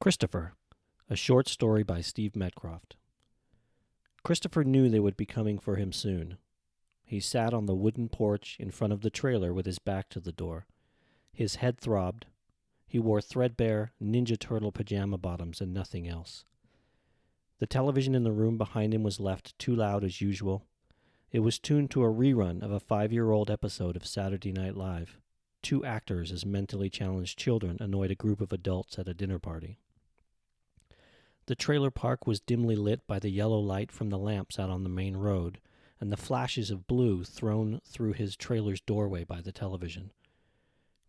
Christopher, a short story by Steve Metcroft. Christopher knew they would be coming for him soon. He sat on the wooden porch in front of the trailer with his back to the door. His head throbbed. He wore threadbare Ninja Turtle pajama bottoms and nothing else. The television in the room behind him was left too loud as usual. It was tuned to a rerun of a 5-year-old episode of Saturday Night Live. 2 actors as mentally challenged children annoyed a group of adults at a dinner party. The trailer park was dimly lit by the yellow light from the lamps out on the main road, and the flashes of blue thrown through his trailer's doorway by the television.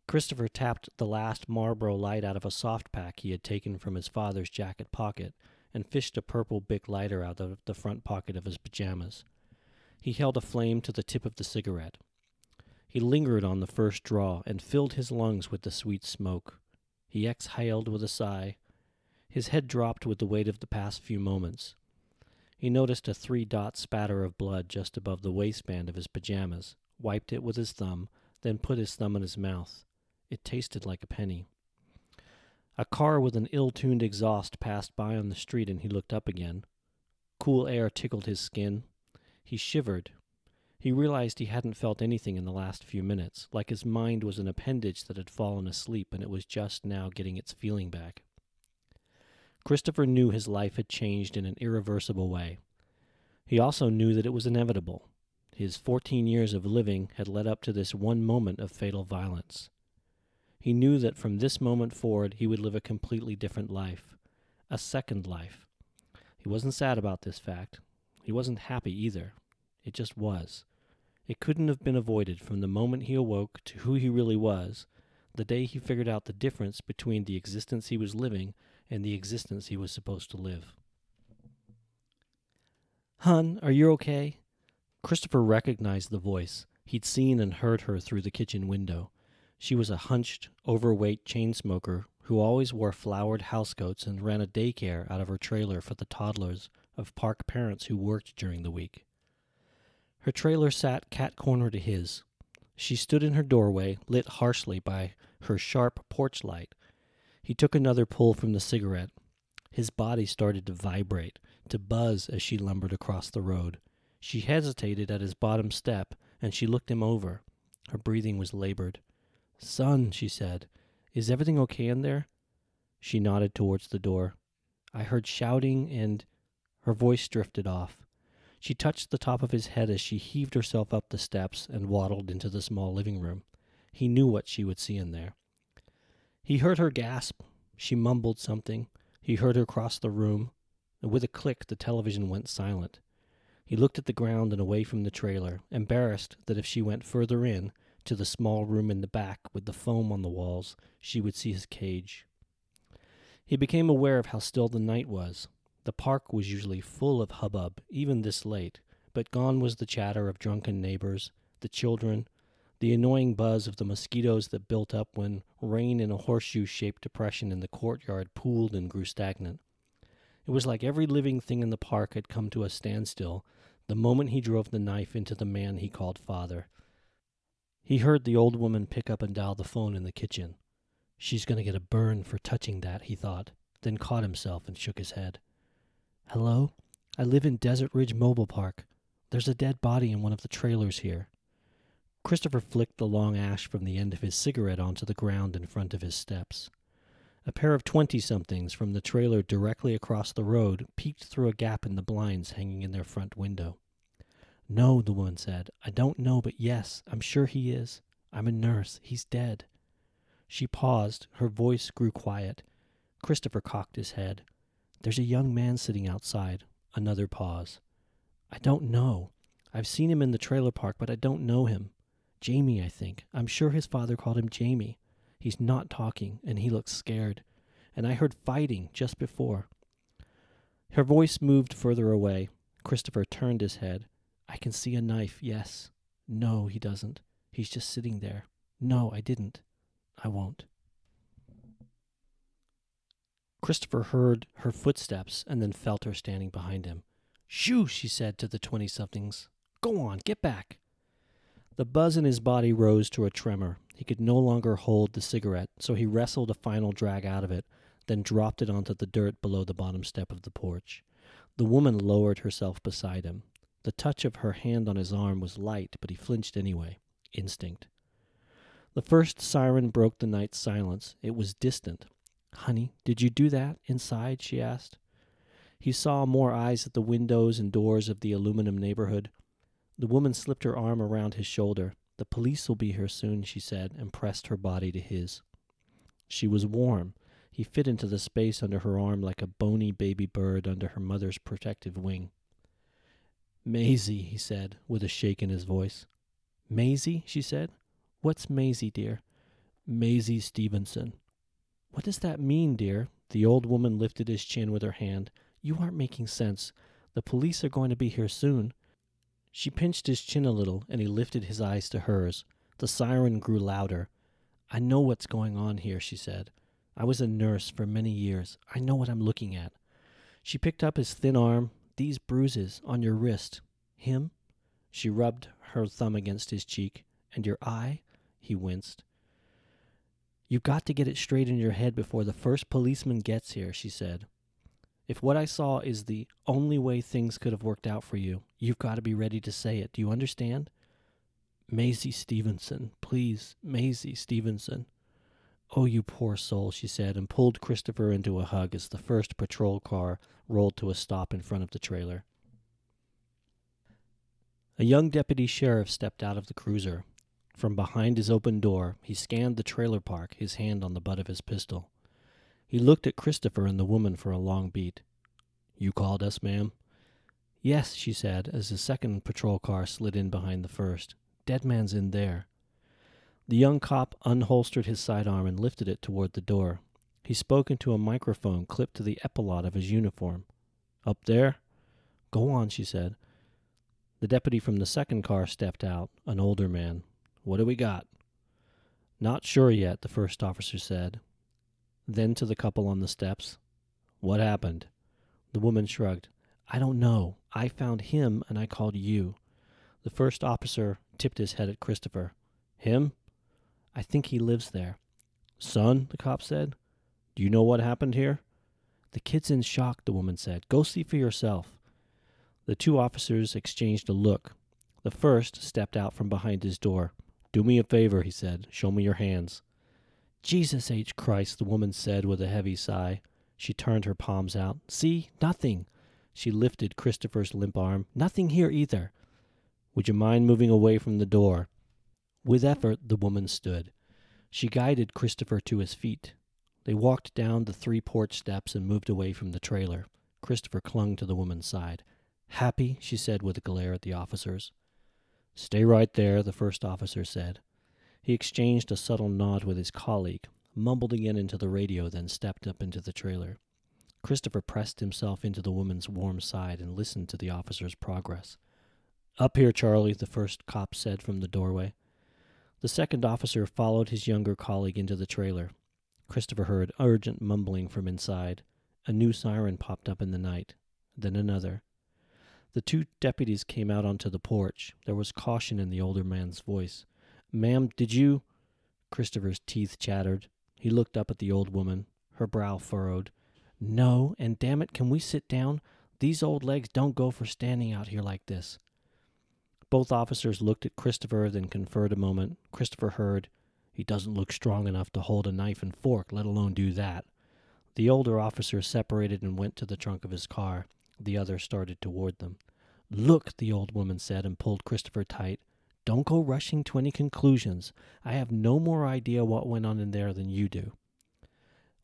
Christopher tapped the last Marlboro light out of a soft pack he had taken from his father's jacket pocket, and fished a purple Bic lighter out of the front pocket of his pajamas. He held a flame to the tip of the cigarette. He lingered on the first draw and filled his lungs with the sweet smoke. He exhaled with a sigh. His head dropped with the weight of the past few moments. He noticed a 3-dot spatter of blood just above the waistband of his pajamas, wiped it with his thumb, then put his thumb in his mouth. It tasted like a penny. A car with an ill-tuned exhaust passed by on the street, and he looked up again. Cool air tickled his skin. He shivered. He realized he hadn't felt anything in the last few minutes, like his mind was an appendage that had fallen asleep and it was just now getting its feeling back. Christopher knew his life had changed in an irreversible way. He also knew that it was inevitable. His 14 years of living had led up to this one moment of fatal violence. He knew that from this moment forward he would live a completely different life, a second life. He wasn't sad about this fact. He wasn't happy either. It just was. It couldn't have been avoided from the moment he awoke to who he really was, the day he figured out the difference between the existence he was living and the existence he was supposed to live. "Hun, are you okay?" Christopher recognized the voice. He'd seen and heard her through the kitchen window. She was a hunched, overweight chain smoker who always wore flowered housecoats and ran a daycare out of her trailer for the toddlers of park parents who worked during the week. Her trailer sat cat corner to his. She stood in her doorway, lit harshly by her sharp porch light. He took another pull from the cigarette. His body started to vibrate, to buzz as she lumbered across the road. She hesitated at his bottom step, and she looked him over. Her breathing was labored. "Son," she said, "is everything okay in there?" She nodded towards the door. "I heard shouting and—" Her voice drifted off. She touched the top of his head as she heaved herself up the steps and waddled into the small living room. He knew what she would see in there. He heard her gasp. She mumbled something. He heard her cross the room. With a click, the television went silent. He looked at the ground and away from the trailer, embarrassed that if she went further in, to the small room in the back with the foam on the walls, she would see his cage. He became aware of how still the night was. The park was usually full of hubbub, even this late, but gone was the chatter of drunken neighbors, the children, the annoying buzz of the mosquitoes that built up when rain in a horseshoe-shaped depression in the courtyard pooled and grew stagnant. It was like every living thing in the park had come to a standstill the moment he drove the knife into the man he called father. He heard the old woman pick up and dial the phone in the kitchen. "She's going to get a burn for touching that," he thought, then caught himself and shook his head. "Hello? I live in Desert Ridge Mobile Park. There's a dead body in one of the trailers here." Christopher flicked the long ash from the end of his cigarette onto the ground in front of his steps. A pair of 20-somethings from the trailer directly across the road peeked through a gap in the blinds hanging in their front window. "No," the woman said. "I don't know, but yes, I'm sure he is. I'm a nurse. He's dead." She paused. Her voice grew quiet. Christopher cocked his head. "There's a young man sitting outside." Another pause. "I don't know. I've seen him in the trailer park, but I don't know him. Jamie, I think. I'm sure his father called him Jamie. He's not talking, and he looks scared. And I heard fighting just before." Her voice moved further away. Christopher turned his head. "I can see a knife, yes. No, he doesn't. He's just sitting there. No, I didn't. I won't." Christopher heard her footsteps and then felt her standing behind him. "Shoo," she said to the 20-somethings. "Go on, get back." The buzz in his body rose to a tremor. He could no longer hold the cigarette, so he wrestled a final drag out of it, then dropped it onto the dirt below the bottom step of the porch. The woman lowered herself beside him. The touch of her hand on his arm was light, but he flinched anyway. Instinct. The first siren broke the night's silence. It was distant. "Honey, did you do that inside?" she asked. He saw more eyes at the windows and doors of the aluminum neighborhood. The woman slipped her arm around his shoulder. "The police will be here soon," she said, and pressed her body to his. She was warm. He fit into the space under her arm like a bony baby bird under her mother's protective wing. "Maisie," he said, with a shake in his voice. "Maisie?" she said. "What's Maisie, dear?" "Maisie Stevenson." "What does that mean, dear?" The old woman lifted his chin with her hand. "You aren't making sense. The police are going to be here soon." She pinched his chin a little, and he lifted his eyes to hers. The siren grew louder. "I know what's going on here," she said. "I was a nurse for many years. I know what I'm looking at." She picked up his thin arm. "These bruises on your wrist." "Him?" She rubbed her thumb against his cheek. "And your eye?" He winced. "You've got to get it straight in your head before the first policeman gets here," she said. "If what I saw is the only way things could have worked out for you, you've got to be ready to say it. Do you understand?" "Maisie Stevenson, please, Maisie Stevenson." "Oh, you poor soul," she said, and pulled Christopher into a hug as the first patrol car rolled to a stop in front of the trailer. A young deputy sheriff stepped out of the cruiser. From behind his open door, he scanned the trailer park, his hand on the butt of his pistol. He looked at Christopher and the woman for a long beat. "You called us, ma'am?" "Yes," she said, as his second patrol car slid in behind the first. "Dead man's in there." The young cop unholstered his sidearm and lifted it toward the door. He spoke into a microphone clipped to the epaulette of his uniform. "Up there?" "Go on," she said. The deputy from the second car stepped out, an older man. "What do we got?" "Not sure yet," the first officer said. Then to the couple on the steps, "What happened?" The woman shrugged. "I don't know. I found him and I called you." The first officer tipped his head at Christopher. "Him?" "I think he lives there." "Son," the cop said, "do you know what happened here?" "The kid's in shock," the woman said. "Go see for yourself." The two officers exchanged a look. The first stepped out from behind his door. "Do me a favor," he said. "Show me your hands." "Jesus H. Christ," the woman said with a heavy sigh. She turned her palms out. "See? Nothing." She lifted Christopher's limp arm. "Nothing here either." "Would you mind moving away from the door?" With effort, the woman stood. She guided Christopher to his feet. They walked down the three porch steps and moved away from the trailer. Christopher clung to the woman's side. "Happy?" she said with a glare at the officers. "Stay right there," the first officer said. He exchanged a subtle nod with his colleague, mumbled again into the radio, then stepped up into the trailer. Christopher pressed himself into the woman's warm side and listened to the officer's progress. "Up here, Charlie," the first cop said from the doorway. The second officer followed his younger colleague into the trailer. Christopher heard urgent mumbling from inside. A new siren popped up in the night, then another. The two deputies came out onto the porch. There was caution in the older man's voice. "Ma'am, did you—" Christopher's teeth chattered. He looked up at the old woman. Her brow furrowed. "No, and damn it, can we sit down? These old legs don't go for standing out here like this." Both officers looked at Christopher, then conferred a moment. Christopher heard, "He doesn't look strong enough to hold a knife and fork, let alone do that." The older officer separated and went to the trunk of his car. The other started toward them. "Look," the old woman said, and pulled Christopher tight. "Don't go rushing to any conclusions. I have no more idea what went on in there than you do."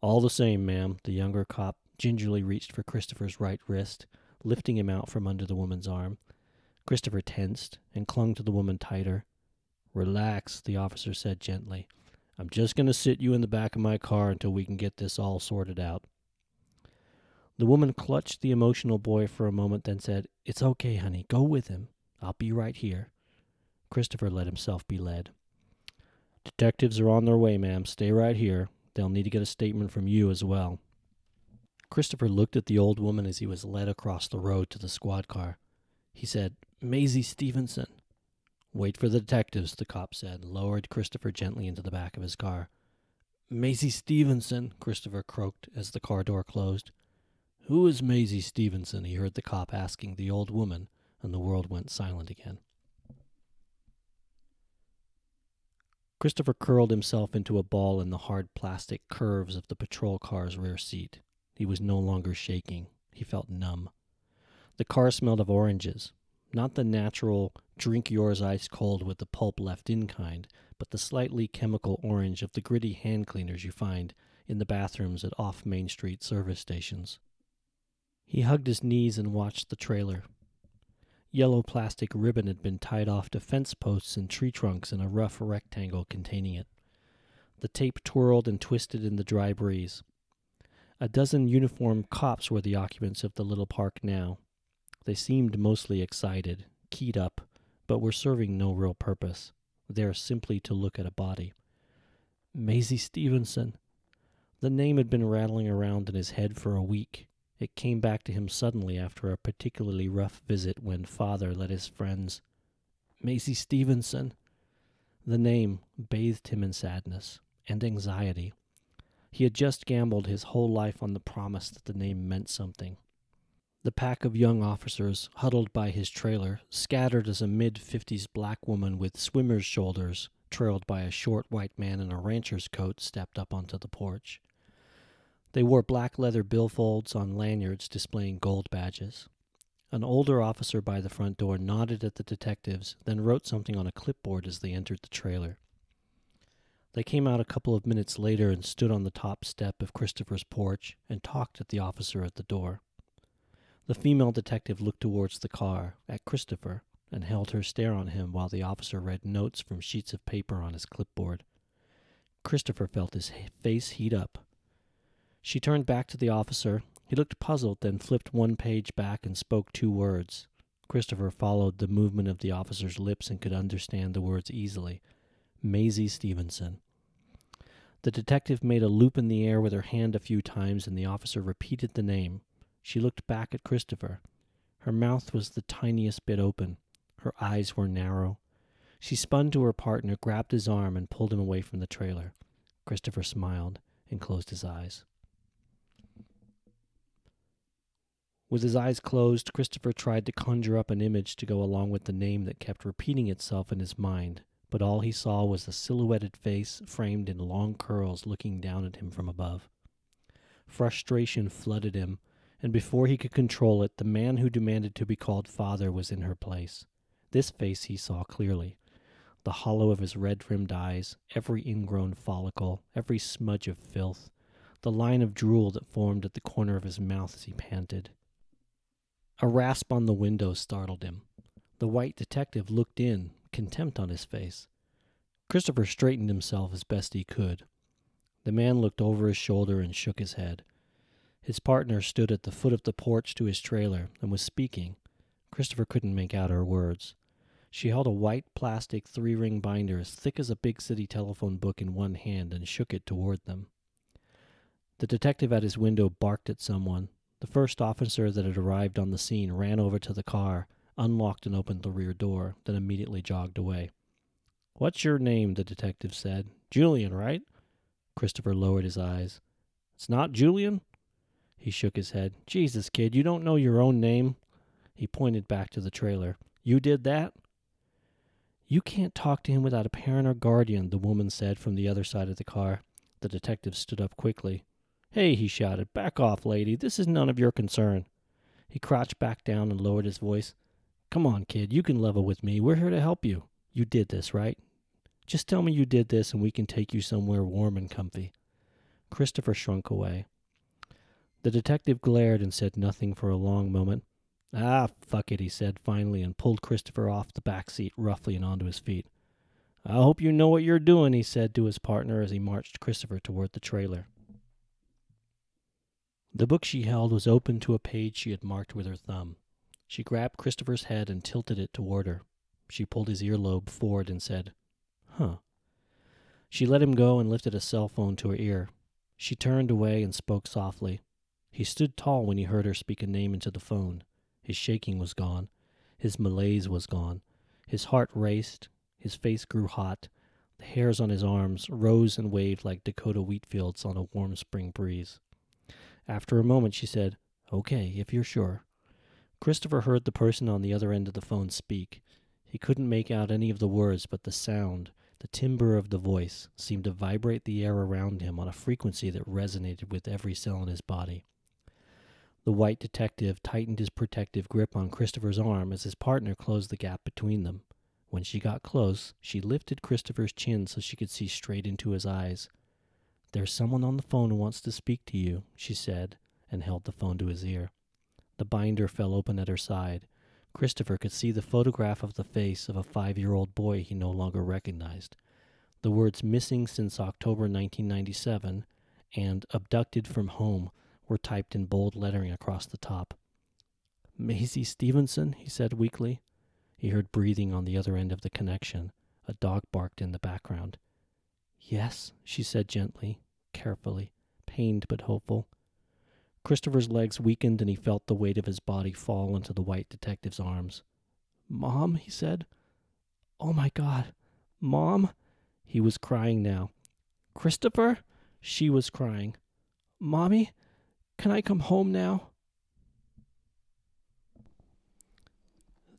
"All the same, ma'am," the younger cop gingerly reached for Christopher's right wrist, lifting him out from under the woman's arm. Christopher tensed and clung to the woman tighter. "Relax," the officer said gently. "I'm just going to sit you in the back of my car until we can get this all sorted out." The woman clutched the emotional boy for a moment, then said, "It's okay, honey. Go with him. I'll be right here." Christopher let himself be led. "Detectives are on their way, ma'am. Stay right here. They'll need to get a statement from you as well." Christopher looked at the old woman as he was led across the road to the squad car. He said, "Maisie Stevenson." "Wait for the detectives," the cop said, and lowered Christopher gently into the back of his car. "Maisie Stevenson," Christopher croaked as the car door closed. "Who is Maisie Stevenson?" he heard the cop asking the old woman, and the world went silent again. Christopher curled himself into a ball in the hard plastic curves of the patrol car's rear seat. He was no longer shaking. He felt numb. The car smelled of oranges, not the natural drink yours ice cold with the pulp left in kind, but the slightly chemical orange of the gritty hand cleaners you find in the bathrooms at off-Main Street service stations. He hugged his knees and watched the trailer. Yellow plastic ribbon had been tied off to fence posts and tree trunks in a rough rectangle containing it. The tape twirled and twisted in the dry breeze. A dozen uniformed cops were the occupants of the little park now. They seemed mostly excited, keyed up, but were serving no real purpose. There simply to look at a body. Maisie Stevenson. The name had been rattling around in his head for a week. It came back to him suddenly after a particularly rough visit when Father led his friends. Maisie Stevenson. The name bathed him in sadness and anxiety. He had just gambled his whole life on the promise that the name meant something. The pack of young officers, huddled by his trailer, scattered as a mid-50s black woman with swimmer's shoulders, trailed by a short white man in a rancher's coat, stepped up onto the porch. They wore black leather billfolds on lanyards displaying gold badges. An older officer by the front door nodded at the detectives, then wrote something on a clipboard as they entered the trailer. They came out a couple of minutes later and stood on the top step of Christopher's porch and talked at the officer at the door. The female detective looked towards the car, at Christopher, and held her stare on him while the officer read notes from sheets of paper on his clipboard. Christopher felt his face heat up. She turned back to the officer. He looked puzzled, then flipped one page back and spoke two words. Christopher followed the movement of the officer's lips and could understand the words easily. Maisie Stevenson. The detective made a loop in the air with her hand a few times, and the officer repeated the name. She looked back at Christopher. Her mouth was the tiniest bit open. Her eyes were narrow. She spun to her partner, grabbed his arm, and pulled him away from the trailer. Christopher smiled and closed his eyes. With his eyes closed, Christopher tried to conjure up an image to go along with the name that kept repeating itself in his mind, but all he saw was a silhouetted face framed in long curls looking down at him from above. Frustration flooded him, and before he could control it, the man who demanded to be called Father was in her place. This face he saw clearly. The hollow of his red-rimmed eyes, every ingrown follicle, every smudge of filth, the line of drool that formed at the corner of his mouth as he panted. A rasp on the window startled him. The white detective looked in, contempt on his face. Christopher straightened himself as best he could. The man looked over his shoulder and shook his head. His partner stood at the foot of the porch to his trailer and was speaking. Christopher couldn't make out her words. She held a white plastic three-ring binder as thick as a big city telephone book in one hand and shook it toward them. The detective at his window barked at someone. The first officer that had arrived on the scene ran over to the car, unlocked and opened the rear door, then immediately jogged away. "What's your name?" the detective said. "Julian, right?" Christopher lowered his eyes. "It's not Julian?" He shook his head. "Jesus, kid, you don't know your own name." He pointed back to the trailer. "You did that?" "You can't talk to him without a parent or guardian," the woman said from the other side of the car. The detective stood up quickly. "Hey," he shouted. "Back off, lady. This is none of your concern." He crouched back down and lowered his voice. "Come on, kid. You can level with me. We're here to help you. You did this, right? Just tell me you did this and we can take you somewhere warm and comfy." Christopher shrunk away. The detective glared and said nothing for a long moment. "Ah, fuck it," he said finally and pulled Christopher off the back seat roughly and onto his feet. "I hope you know what you're doing," he said to his partner as he marched Christopher toward the trailer. The book she held was open to a page she had marked with her thumb. She grabbed Christopher's head and tilted it toward her. She pulled his earlobe forward and said, "Huh." She let him go and lifted a cell phone to her ear. She turned away and spoke softly. He stood tall when he heard her speak a name into the phone. His shaking was gone. His malaise was gone. His heart raced. His face grew hot. The hairs on his arms rose and waved like Dakota wheat fields on a warm spring breeze. After a moment, she said, "Okay, if you're sure." Christopher heard the person on the other end of the phone speak. He couldn't make out any of the words, but the sound, the timbre of the voice, seemed to vibrate the air around him on a frequency that resonated with every cell in his body. The white detective tightened his protective grip on Christopher's arm as his partner closed the gap between them. When she got close, she lifted Christopher's chin so she could see straight into his eyes. "There's someone on the phone who wants to speak to you," she said, and held the phone to his ear. The binder fell open at her side. Christopher could see the photograph of the face of a 5-year-old boy he no longer recognized. The words "missing since October 1997 and "abducted from home" were typed in bold lettering across the top. "Maisie Stevenson," he said weakly. He heard breathing on the other end of the connection. A dog barked in the background. "Yes," she said gently, carefully, pained but hopeful. Christopher's legs weakened and he felt the weight of his body fall into the white detective's arms. "Mom," he said. "Oh my God, Mom!" He was crying now. "Christopher?" She was crying. "Mommy, can I come home now?"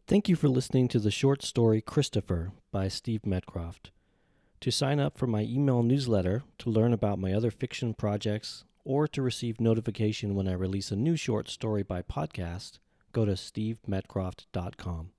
Thank you for listening to the short story Christopher by Steve Metcroft. To sign up for my email newsletter, to learn about my other fiction projects, or to receive notification when I release a new short story by podcast, go to stevemetcroft.com.